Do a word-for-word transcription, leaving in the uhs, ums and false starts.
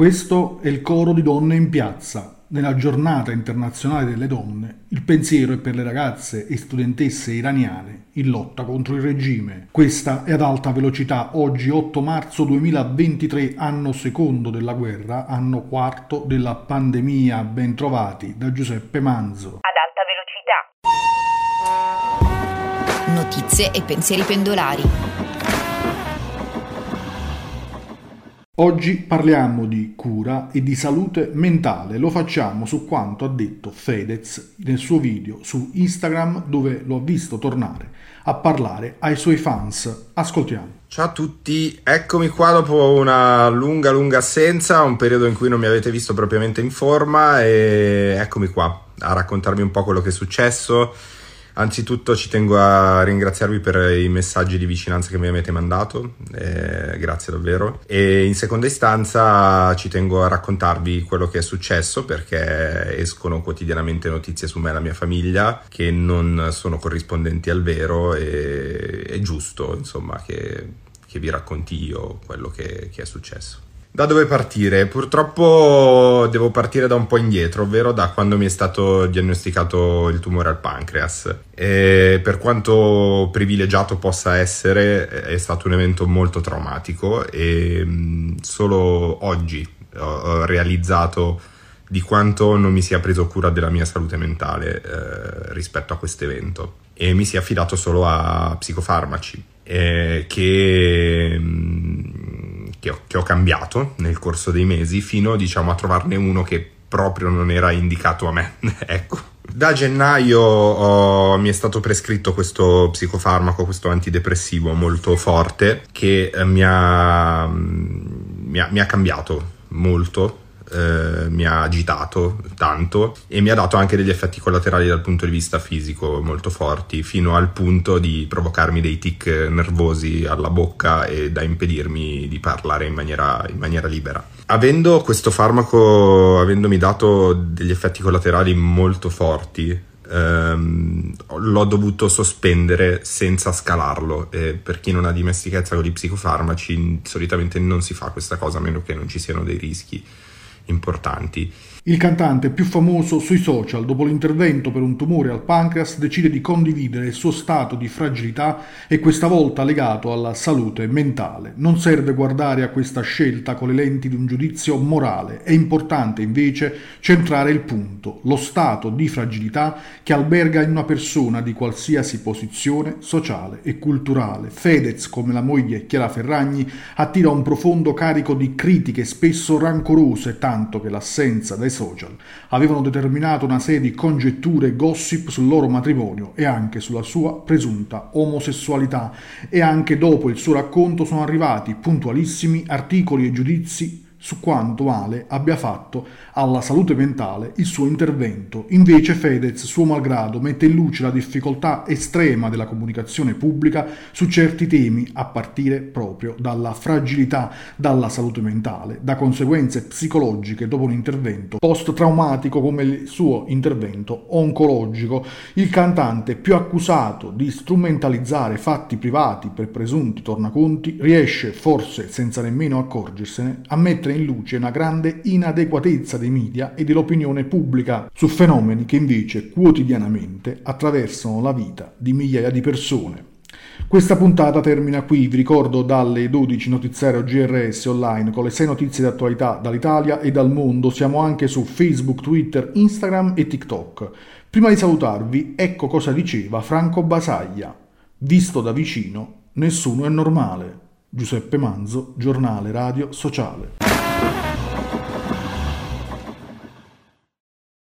Questo è il coro di donne in piazza. Nella giornata internazionale delle donne, il pensiero è per le ragazze e studentesse iraniane in lotta contro il regime. Questa è ad alta velocità oggi otto marzo duemilaventitré, anno secondo della guerra, anno quarto della pandemia. Ben trovati da Giuseppe Manzo. Ad alta velocità. Notizie e pensieri pendolari. Oggi parliamo di cura e di salute mentale, lo facciamo su quanto ha detto Fedez nel suo video su Instagram, dove lo ha visto tornare a parlare ai suoi fans. Ascoltiamo. Ciao a tutti, eccomi qua dopo una lunga lunga assenza, un periodo in cui non mi avete visto propriamente in forma, e eccomi qua a raccontarvi un po' quello che è successo. Anzitutto ci tengo a ringraziarvi per i messaggi di vicinanza che mi avete mandato, eh, grazie davvero. E in seconda istanza ci tengo a raccontarvi quello che è successo, perché escono quotidianamente notizie su me e la mia famiglia che non sono corrispondenti al vero, e è giusto insomma che, che vi racconti io quello che, che è successo. Da dove partire? Purtroppo devo partire da un po' indietro, ovvero da quando mi è stato diagnosticato il tumore al pancreas. E per quanto privilegiato possa essere, è stato un evento molto traumatico, e solo oggi ho realizzato di quanto non mi sia preso cura della mia salute mentale eh, rispetto a questo evento, e mi sia affidato solo a psicofarmaci eh, che... Che ho, che ho cambiato nel corso dei mesi, fino diciamo a trovarne uno che proprio non era indicato a me. Ecco, da gennaio ho, mi è stato prescritto questo psicofarmaco, questo antidepressivo molto forte, che mi ha, mi ha, mi ha cambiato molto, eh, mi ha agitato tanto, e mi ha dato anche degli effetti collaterali dal punto di vista fisico molto forti, fino al punto di provocarmi dei tic nervosi alla bocca e da impedirmi di parlare in maniera, in maniera libera. Avendo questo farmaco, avendomi dato degli effetti collaterali molto forti, ehm, l'ho dovuto sospendere senza scalarlo. Eh, per chi non ha dimestichezza con i psicofarmaci, solitamente non si fa questa cosa, a meno che non ci siano dei rischi importanti. Il cantante più famoso sui social, dopo l'intervento per un tumore al pancreas, decide di condividere il suo stato di fragilità, e questa volta legato alla salute mentale. Non serve guardare a questa scelta con le lenti di un giudizio morale, è importante invece centrare il punto, lo stato di fragilità che alberga in una persona di qualsiasi posizione sociale e culturale. Fedez, come la moglie Chiara Ferragni, attira un profondo carico di critiche spesso rancorose, tanto che l'assenza da social avevano determinato una serie di congetture e gossip sul loro matrimonio e anche sulla sua presunta omosessualità, e anche dopo il suo racconto sono arrivati puntualissimi articoli e giudizi su quanto male abbia fatto alla salute mentale il suo intervento. Invece Fedez, suo malgrado, mette in luce la difficoltà estrema della comunicazione pubblica su certi temi, a partire proprio dalla fragilità, dalla salute mentale, da conseguenze psicologiche dopo un intervento post-traumatico come il suo intervento oncologico. Il cantante, più accusato di strumentalizzare fatti privati per presunti tornaconti, riesce, forse senza nemmeno accorgersene, a mettere in luce una grande inadeguatezza dei media e dell'opinione pubblica su fenomeni che invece quotidianamente attraversano la vita di migliaia di persone. Questa puntata termina qui. Vi ricordo dalle dodici notiziario G R S online con le sei notizie d'attualità dall'Italia e dal mondo. Siamo anche su Facebook, Twitter, Instagram e TikTok. Prima di salutarvi, ecco cosa diceva Franco Basaglia. Visto da vicino, nessuno è normale. Giuseppe Manzo, Giornale Radio Sociale.